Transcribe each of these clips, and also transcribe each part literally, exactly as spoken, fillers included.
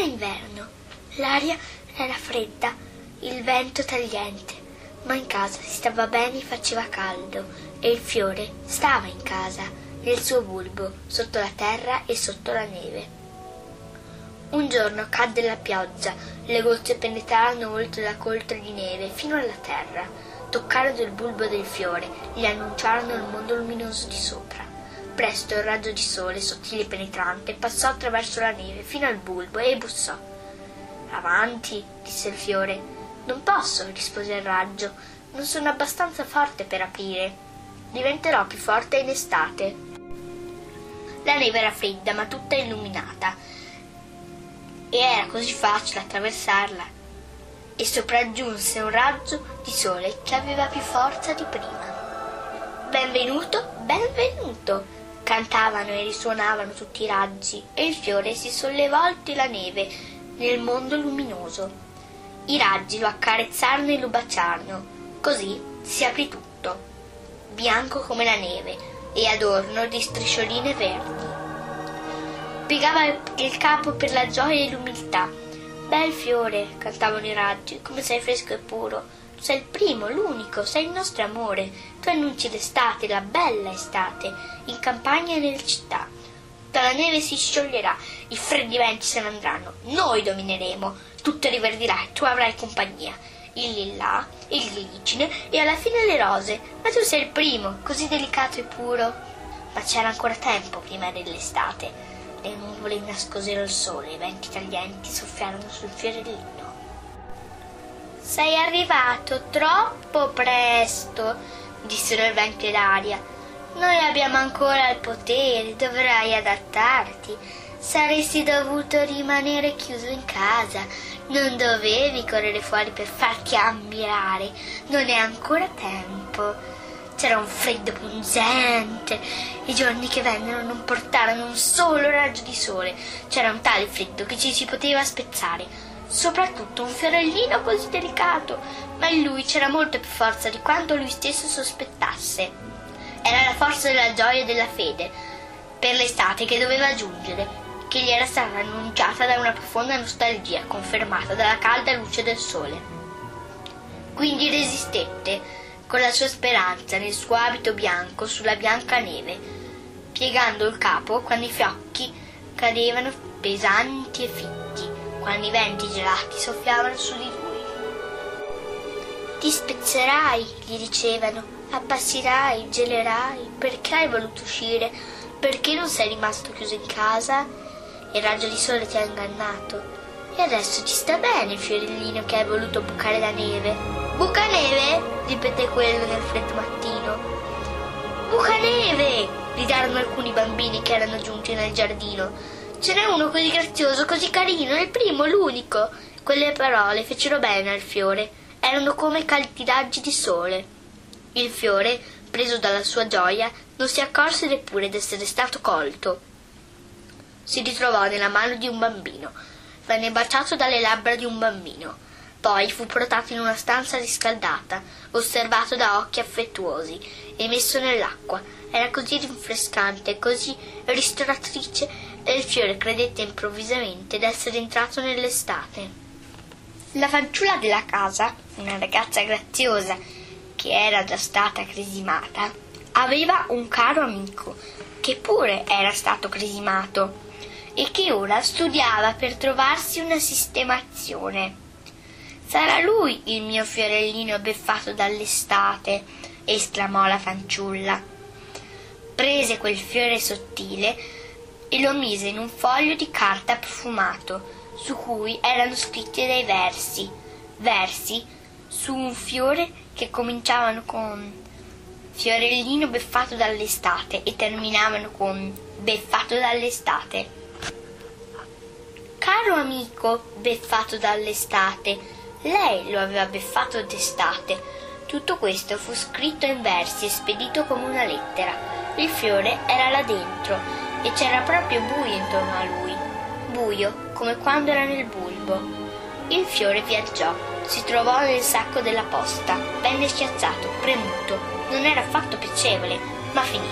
Era inverno, l'aria era fredda, il vento tagliente, ma in casa si stava bene e faceva caldo, e il fiore stava in casa, nel suo bulbo, sotto la terra e sotto la neve. Un giorno cadde la pioggia, le gocce penetrarono oltre la coltre di neve fino alla terra, toccarono il bulbo del fiore, gli annunciarono il mondo luminoso di sopra. Presto il raggio di sole, sottile e penetrante, passò attraverso la neve fino al bulbo e bussò. «Avanti!» disse il fiore. «Non posso!» rispose il raggio. «Non sono abbastanza forte per aprire. Diventerò più forte in estate.» La neve era fredda ma tutta illuminata e era così facile attraversarla, e sopraggiunse un raggio di sole che aveva più forza di prima. «Benvenuto, benvenuto!» cantavano e risuonavano tutti i raggi, e il fiore si sollevò oltre la neve nel mondo luminoso. I raggi lo accarezzarono e lo baciarono. Così si aprì tutto, bianco come la neve e adorno di striscioline verdi. Piegava il capo per la gioia e l'umiltà. «Bel fiore», cantavano i raggi, «come sei fresco e puro. Tu sei il primo, l'unico, sei il nostro amore. Tu annunci l'estate, la bella estate, in campagna e nelle città. Tutta la neve si scioglierà, i freddi venti se ne andranno, noi domineremo, tutto riverdirà e tu avrai compagnia. Il lillà, il glicine e alla fine le rose, ma tu sei il primo, così delicato e puro.» Ma c'era ancora tempo prima dell'estate. Le nuvole nascosero il sole, i venti taglienti soffiarono sul fiorellino. «Sei arrivato troppo presto», dissero il vento e l'aria. «Noi abbiamo ancora il potere, dovrai adattarti. Saresti dovuto rimanere chiuso in casa, non dovevi correre fuori per farti ammirare, non è ancora tempo.» C'era un freddo pungente, i giorni che vennero non portarono un solo raggio di sole, c'era un tale freddo che ci si poteva spezzare. Soprattutto un fiorellino così delicato, ma in lui c'era molto più forza di quanto lui stesso sospettasse. Era la forza della gioia e della fede per l'estate che doveva giungere, che gli era stata annunciata da una profonda nostalgia confermata dalla calda luce del sole. Quindi resistette con la sua speranza nel suo abito bianco sulla bianca neve, piegando il capo quando i fiocchi cadevano pesanti e fitti, quando i venti gelati soffiavano su di lui. «Ti spezzerai», gli dicevano, «appassirai, gelerai, perché hai voluto uscire? Perché non sei rimasto chiuso in casa? Il raggio di sole ti ha ingannato, e adesso ci sta bene il fiorellino che hai voluto bucare la neve.» «Buca neve?» ripeté quello nel freddo mattino. «Buca neve!» gridarono alcuni bambini che erano giunti nel giardino. «Ce n'è uno così grazioso, così carino, è il primo, l'unico!» Quelle parole fecero bene al fiore, erano come caldi raggi di sole. Il fiore, preso dalla sua gioia, non si accorse neppure d'essere stato colto. Si ritrovò nella mano di un bambino, venne baciato dalle labbra di un bambino, poi fu portato in una stanza riscaldata, osservato da occhi affettuosi e messo nell'acqua. Era così rinfrescante, così ristoratrice, e il fiore credette improvvisamente d'essere entrato nell'estate. La fanciulla della casa, una ragazza graziosa che era già stata cresimata, aveva un caro amico che pure era stato cresimato e che ora studiava per trovarsi una sistemazione. «Sarà lui il mio fiorellino beffato dall'estate!» esclamò la fanciulla. Prese quel fiore sottile e lo mise in un foglio di carta profumato su cui erano scritti dei versi, versi su un fiore che cominciavano con «fiorellino beffato dall'estate» e terminavano con «beffato dall'estate». «Caro amico beffato dall'estate, lei lo aveva beffato d'estate». Tutto questo fu scritto in versi e spedito come una lettera. Il fiore era là dentro e c'era proprio buio intorno a lui, buio come quando era nel bulbo. Il fiore viaggiò, si trovò nel sacco della posta, venne schiacciato, premuto, non era affatto piacevole, ma finì.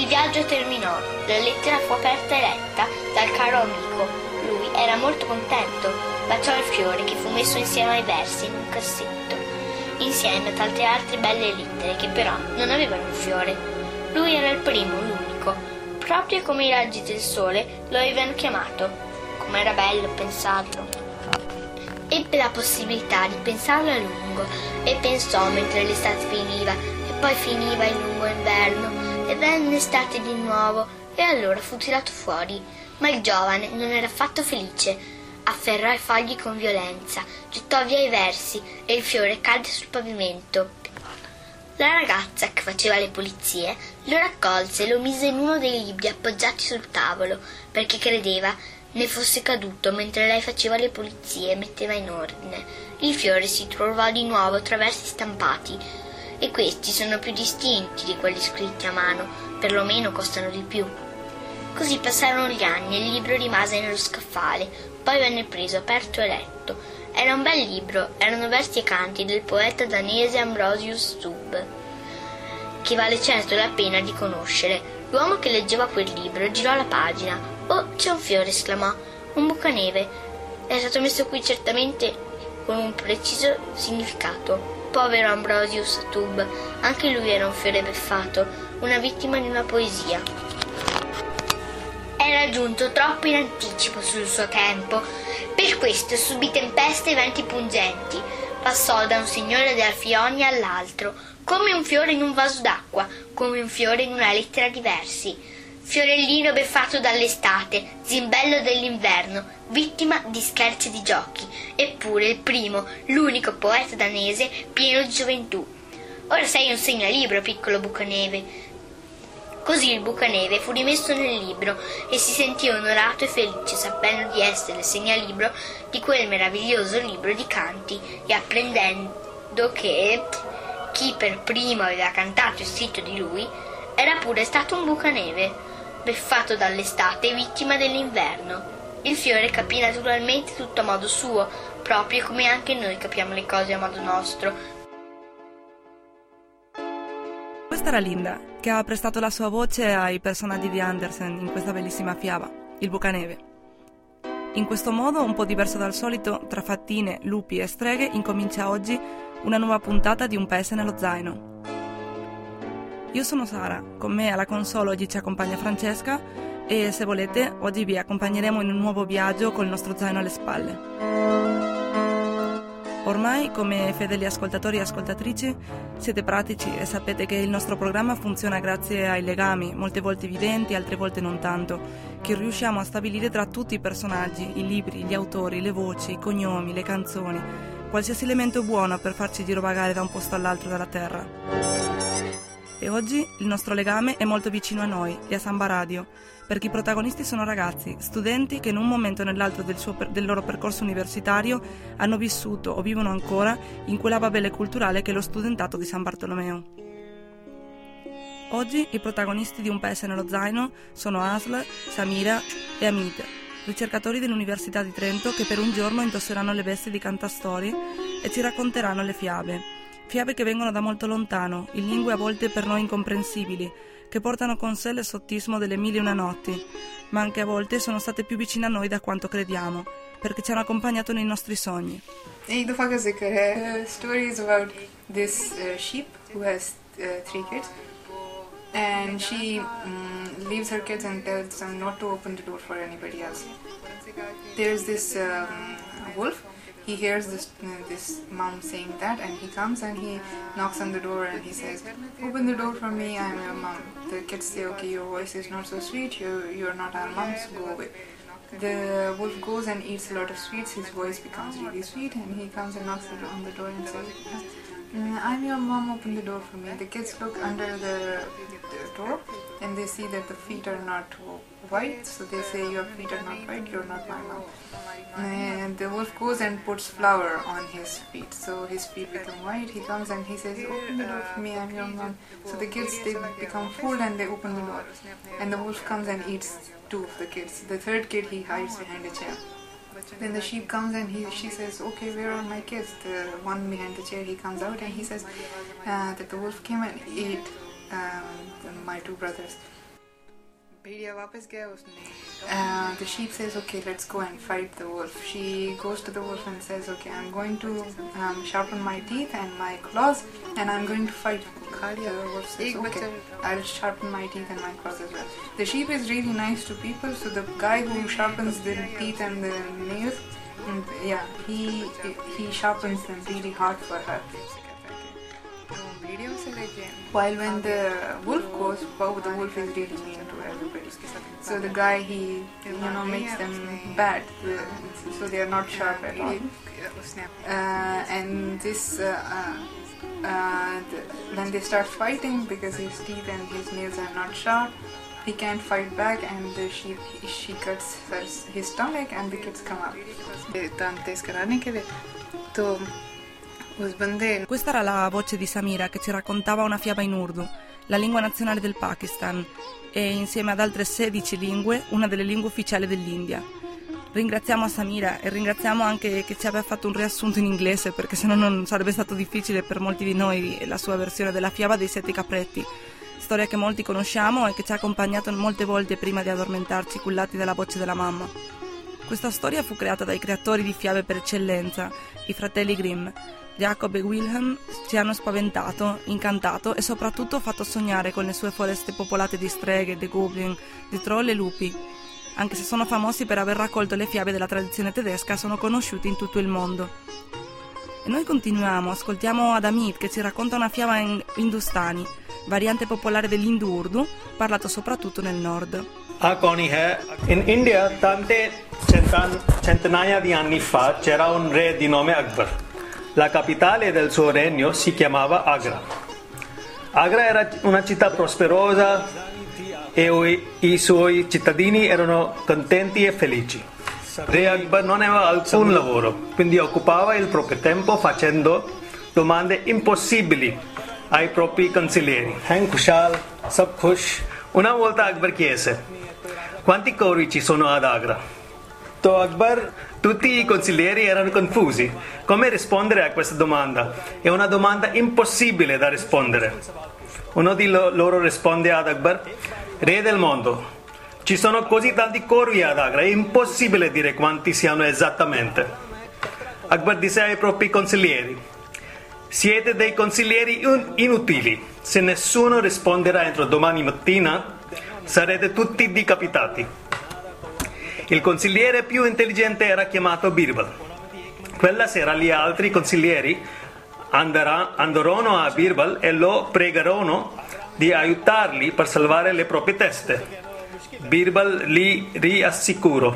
Il viaggio terminò, la lettera fu aperta e letta dal caro amico, lui era era molto contento. Baciò il fiore che fu messo insieme ai versi in un cassetto, insieme a tante altre belle lettere che però non avevano un fiore. Lui era il primo, l'unico, proprio come i raggi del sole lo avevano chiamato. Com'era bello pensarlo! Ebbe la possibilità di pensarlo a lungo e pensò mentre l'estate finiva e poi finiva il lungo inverno e venne estate di nuovo e allora fu tirato fuori. Ma il giovane non era affatto felice. Afferrò i fogli con violenza, gettò via i versi e il fiore cadde sul pavimento. La ragazza che faceva le pulizie lo raccolse e lo mise in uno dei libri appoggiati sul tavolo perché credeva ne fosse caduto mentre lei faceva le pulizie e metteva in ordine. Il fiore si trovò di nuovo tra versi stampati e questi sono più distinti di quelli scritti a mano, perlomeno costano di più. Così passarono gli anni e il libro rimase nello scaffale, poi venne preso, aperto e letto. Era un bel libro, erano versi e canti del poeta danese Ambrosius Stub, che vale certo la pena di conoscere. L'uomo che leggeva quel libro girò la pagina. «Oh, c'è un fiore!» esclamò. «Un bucaneve! È stato messo qui certamente con un preciso significato!» Povero Ambrosius Stub, anche lui era un fiore beffato, una vittima di una poesia. Era giunto troppo in anticipo sul suo tempo, per questo subì tempeste e venti pungenti. Passò da un signore della Fionia all'altro, come un fiore in un vaso d'acqua, come un fiore in una lettera di versi. Fiorellino beffato dall'estate, zimbello dell'inverno, vittima di scherzi e di giochi, eppure il primo, l'unico poeta danese pieno di gioventù. Ora sei un segnalibro, piccolo bucaneve. Così il bucaneve fu rimesso nel libro e si sentì onorato e felice sapendo di essere il segnalibro di quel meraviglioso libro di canti e apprendendo che chi per primo aveva cantato e scritto di lui era pure stato un bucaneve, beffato dall'estate e vittima dell'inverno. Il fiore capì naturalmente tutto a modo suo, proprio come anche noi capiamo le cose a modo nostro. Questa era Linda, che ha prestato la sua voce ai personaggi di Andersen in questa bellissima fiaba, Il bucaneve. In questo modo, un po' diverso dal solito, tra fattine, lupi e streghe, incomincia oggi una nuova puntata di Un paese nello zaino. Io sono Sara, con me alla console oggi ci accompagna Francesca e se volete oggi vi accompagneremo in un nuovo viaggio col nostro zaino alle spalle. Ormai, come fedeli ascoltatori e ascoltatrici, siete pratici e sapete che il nostro programma funziona grazie ai legami, molte volte evidenti, altre volte non tanto, che riusciamo a stabilire tra tutti i personaggi, i libri, gli autori, le voci, i cognomi, le canzoni, qualsiasi elemento buono per farci girovagare da un posto all'altro della terra. E oggi il nostro legame è molto vicino a noi e a Samba Radio, perché i protagonisti sono ragazzi, studenti che in un momento o nell'altro del, suo, del loro percorso universitario hanno vissuto o vivono ancora in quella babele culturale che è lo studentato di San Bartolomeo. Oggi i protagonisti di Un paese nello zaino sono Asel, Samira e Amit, ricercatori dell'Università di Trento che per un giorno indosseranno le vesti di cantastori e ci racconteranno le fiabe. Fiabe che vengono da molto lontano, in lingue a volte per noi incomprensibili, che portano con sé l'esotismo delle mille e una notti, ma anche a volte sono state più vicine a noi da quanto crediamo, perché ci hanno accompagnato nei nostri sogni. Eid ufak zikr hai. The story is about this uh, sheep who has uh, three kids, and she um, leaves her kids and tells them not to open the door for anybody else. There's this um, wolf. He hears this, uh, this mom saying that, and he comes and he knocks on the door and he says, "Open the door for me, I'm your mom." The kids say, "Okay, your voice is not so sweet, you, you're not our mom, so go away." The wolf goes and eats a lot of sweets, his voice becomes really sweet, and he comes and knocks on the door and says, "I'm your mom, open the door for me." The kids look under the, the door and they see that the feet are not white, so they say, "Your feet are not white, you're not my mom." And the wolf goes and puts flour on his feet, so his feet become white. He comes and he says, "Open the door for me, I'm your mom." So the kids, they become fooled and they open the door. And the wolf comes and eats two of the kids. The third kid, he hides behind a chair. Then the sheep comes and he, she says, "Okay, where are my kids?" The one behind the chair, he comes out and he says uh, that the wolf came and ate um, my two brothers. Um, the sheep says, okay, let's go and fight the wolf. She goes to the wolf and says, okay, I'm going to um, sharpen my teeth and my claws and I'm going to fight. The wolf says, okay, I'll sharpen my teeth and my claws as well. The sheep is really nice to people, so the guy who sharpens the teeth and the nails, and, yeah, he, he sharpens them really hard for her. While when the wolf goes, wow, the wolf is really mean to everybody. So the guy, he, you know, makes them bad, so they are not sharp at all. Uh, and this, uh, uh, the, when they start fighting, because his teeth and his nails are not sharp, he can't fight back, and the sheep, she cuts her, his stomach, and the kids come up. Questa era la voce di Samira che ci raccontava una fiaba in urdu, la lingua nazionale del Pakistan e insieme ad altre sedici lingue, una delle lingue ufficiali dell'India. Ringraziamo a Samira e ringraziamo anche che ci abbia fatto un riassunto in inglese, perché sennò non sarebbe stato difficile per molti di noi la sua versione della fiaba dei sette capretti, storia che molti conosciamo e che ci ha accompagnato molte volte prima di addormentarci cullati dalla voce della mamma. Questa storia fu creata dai creatori di fiabe per eccellenza, i fratelli Grimm. Jacob e Wilhelm ci hanno spaventato, incantato e soprattutto fatto sognare con le sue foreste popolate di streghe, di goblin, di troll e lupi. Anche se sono famosi per aver raccolto le fiabe della tradizione tedesca, sono conosciuti in tutto il mondo. E noi continuiamo, ascoltiamo Adamid che ci racconta una fiaba in hindustani, variante popolare dell'Hindu Urdu, parlato soprattutto nel nord. In India, tante centinaia di anni fa c'era un re di nome Akbar. La capitale del suo regno si chiamava Agra. Agra era una città prosperosa e i suoi cittadini erano contenti e felici. Re Akbar non aveva alcun lavoro, quindi occupava il proprio tempo facendo domande impossibili ai propri consiglieri. Kushal, sabkhush. Una volta Akbar chiese: quanti cauri ci sono ad Agra? Akbar, tutti i consiglieri erano confusi. Come rispondere a questa domanda? È una domanda impossibile da rispondere. Uno di loro risponde ad Akbar: re del mondo, ci sono così tanti corvi ad Agra, è impossibile dire quanti siano esattamente. Akbar disse ai propri consiglieri: siete dei consiglieri inutili. Se nessuno risponderà entro domani mattina, sarete tutti decapitati. Il consigliere più intelligente era chiamato Birbal. Quella sera gli altri consiglieri andarono a Birbal e lo pregarono di aiutarli per salvare le proprie teste. Birbal li riassicurò: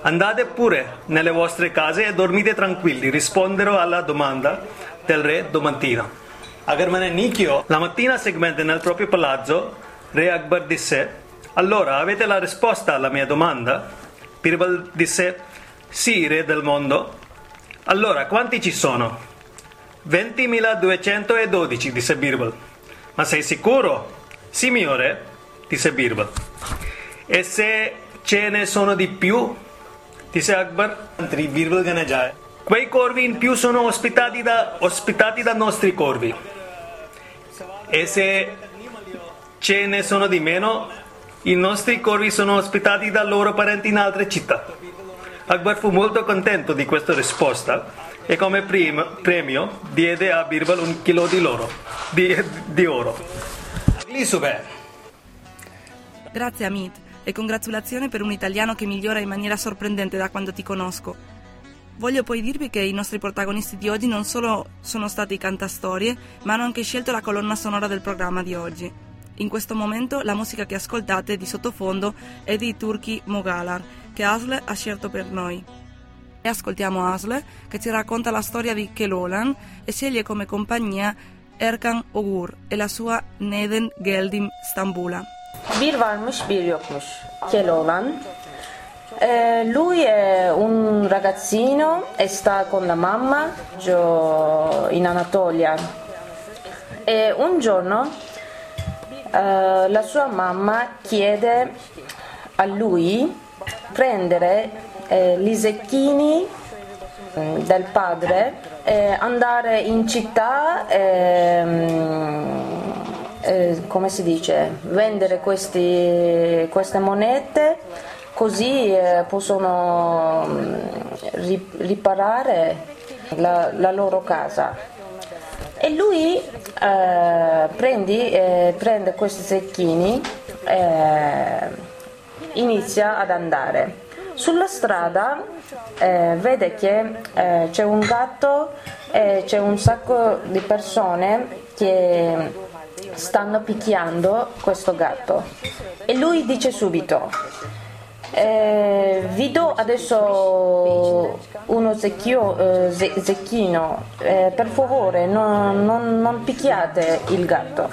andate pure nelle vostre case e dormite tranquilli, risponderò alla domanda del re domattina. La mattina seguente nel proprio palazzo, re Akbar disse: allora, avete la risposta alla mia domanda? Birbal disse: sì, re del mondo. Allora, quanti ci sono? ventimiladuecentododici, disse Birbal. Ma sei sicuro? Sì, mio re, disse Birbal. E se ce ne sono di più? Disse Akbar. Quei corvi in più sono ospitati da, ospitati da nostri corvi. E se ce ne sono di meno? I nostri corvi sono ospitati da loro parenti in altre città. Akbar fu molto contento di questa risposta e come prim- premio diede a Birbal un chilo di, loro, di, di oro. Grazie Amit e congratulazioni per un italiano che migliora in maniera sorprendente da quando ti conosco. Voglio poi dirvi che i nostri protagonisti di oggi non solo sono stati cantastorie, ma hanno anche scelto la colonna sonora del programma di oggi. In questo momento la musica che ascoltate di sottofondo è dei turchi Mogalar, che Asel ha scelto per noi. E ascoltiamo Asel, che ci racconta la storia di Keloğlan e sceglie come compagnia Erkan Ogur e la sua Neden Geldim Istanbul'a. Bir varmış bir yokmuş, Keloğlan. Eh, lui è un ragazzino e sta con la mamma in Anatolia. E un giorno Uh, la sua mamma chiede a lui prendere eh, gli zecchini del padre e andare in città e, eh, come si dice, vendere questi, queste monete così eh, possono ri- riparare la, la loro casa. E lui eh, prendi, eh, prende questi secchini e eh, inizia ad andare. Sulla strada eh, vede che eh, c'è un gatto e c'è un sacco di persone che stanno picchiando questo gatto. E lui dice subito, eh, vi do adesso uno secchio, eh, secchino, eh, per favore non, non, non picchiate il gatto.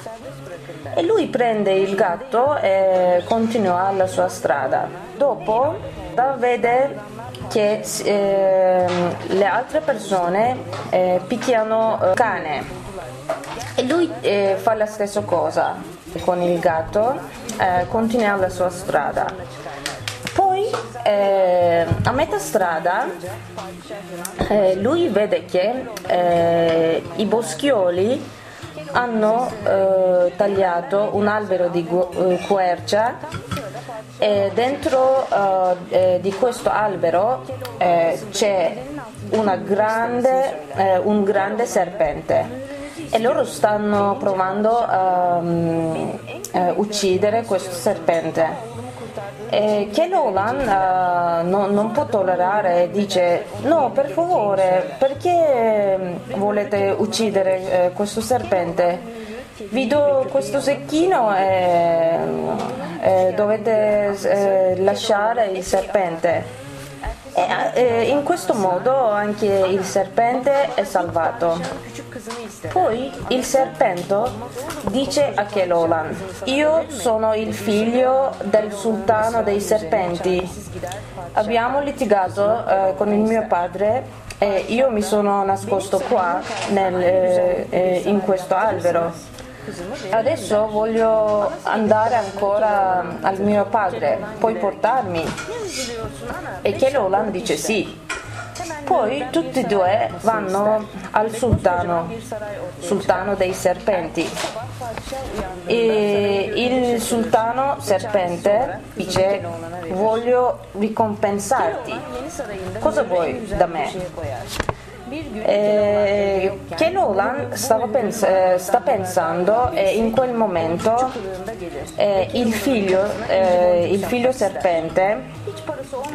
E lui prende il gatto e continua la sua strada. Dopo vede che eh, le altre persone eh, picchiano eh, cane e lui eh, fa la stessa cosa con il gatto, eh, continua la sua strada. Poi eh, a metà strada eh, lui vede che eh, i boschioli hanno eh, tagliato un albero di gu- quercia. E dentro uh, eh, di questo albero eh, c'è una grande, eh, un grande serpente e loro stanno provando a um, eh, uccidere questo serpente. E Keloğlan uh, no, non può tollerare e dice no, per favore, perché volete uccidere eh, questo serpente? Vi do questo secchino e, e dovete e, lasciare il serpente. E, e in questo modo anche il serpente è salvato. Poi il serpente dice a Keloğlan, io sono il figlio del sultano dei serpenti. Abbiamo litigato eh, con il mio padre e io mi sono nascosto qua nel, eh, in questo albero. Adesso voglio andare ancora al mio padre, puoi portarmi? E Keloğlan dice sì. Poi tutti e due vanno al sultano, sultano dei serpenti. E il sultano serpente dice voglio ricompensarti, cosa vuoi da me? Eh, Keloğlan stava pens- eh, sta pensando e eh, in quel momento eh, il figlio eh, il figlio serpente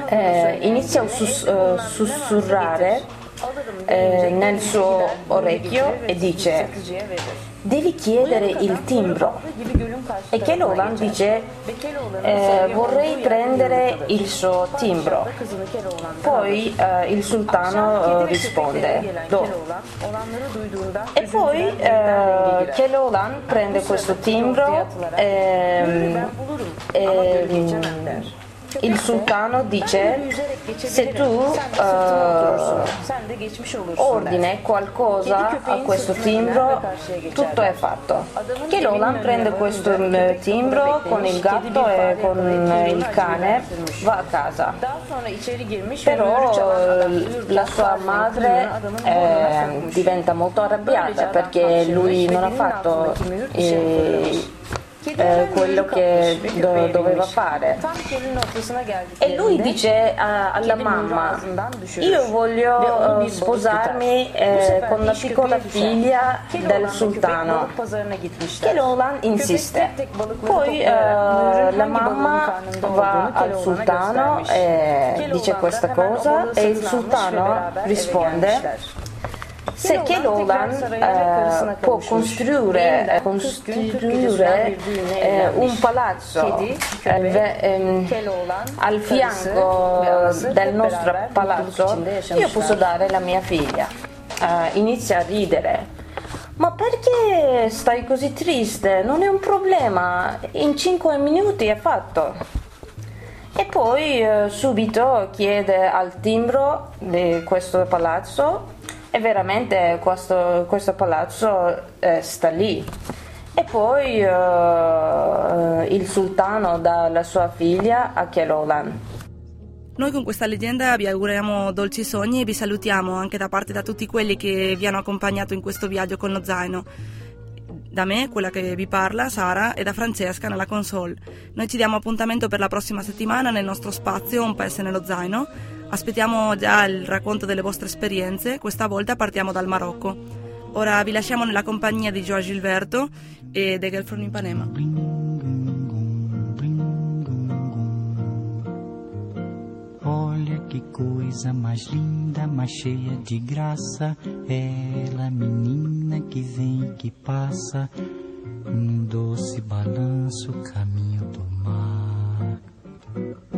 eh, inizia a sus- eh, sussurrare eh, nel suo orecchio e dice devi chiedere il timbro. E Keloğlan dice eh, vorrei prendere il suo timbro. Poi eh, il sultano eh, risponde do. E poi eh, Keloğlan prende questo timbro e, e il sultano dice se tu uh, ordini qualcosa a questo timbro tutto è fatto. Keloğlan prende questo timbro con il gatto e con il cane, va a casa. Però la sua madre eh, diventa molto arrabbiata perché lui non ha fatto eh, Eh, quello che do- doveva fare. E lui dice a- alla mamma io voglio uh, sposarmi eh, con la piccola figlia del sultano. Keloğlan insiste. Poi uh, la mamma va al sultano e dice questa cosa e il sultano risponde se Keloğlan eh, può costruire, costruire eh, un palazzo eh, eh, al fianco del nostro palazzo, io posso dare la mia figlia. Eh, inizia a ridere. Ma perché stai così triste? Non è un problema, in cinque minuti è fatto. E poi eh, subito chiede al timbro di questo palazzo. E veramente questo, questo palazzo eh, sta lì. E poi eh, il sultano dà la sua figlia a Keloğlan. Noi con questa leggenda vi auguriamo dolci sogni e vi salutiamo anche da parte da tutti quelli che vi hanno accompagnato in questo viaggio con lo zaino. Da me, quella che vi parla, Sara, e da Francesca nella console. Noi ci diamo appuntamento per la prossima settimana nel nostro spazio Un paese nello zaino. Aspettiamo già il racconto delle vostre esperienze, questa volta partiamo dal Marocco. Ora vi lasciamo nella compagnia di Giorgio Gilberto e de Gelfroni Ipanema. Olha que coisa mais linda, mais cheia de graça, ela menina que vem e que passa, num doce balanço, caminho do mar.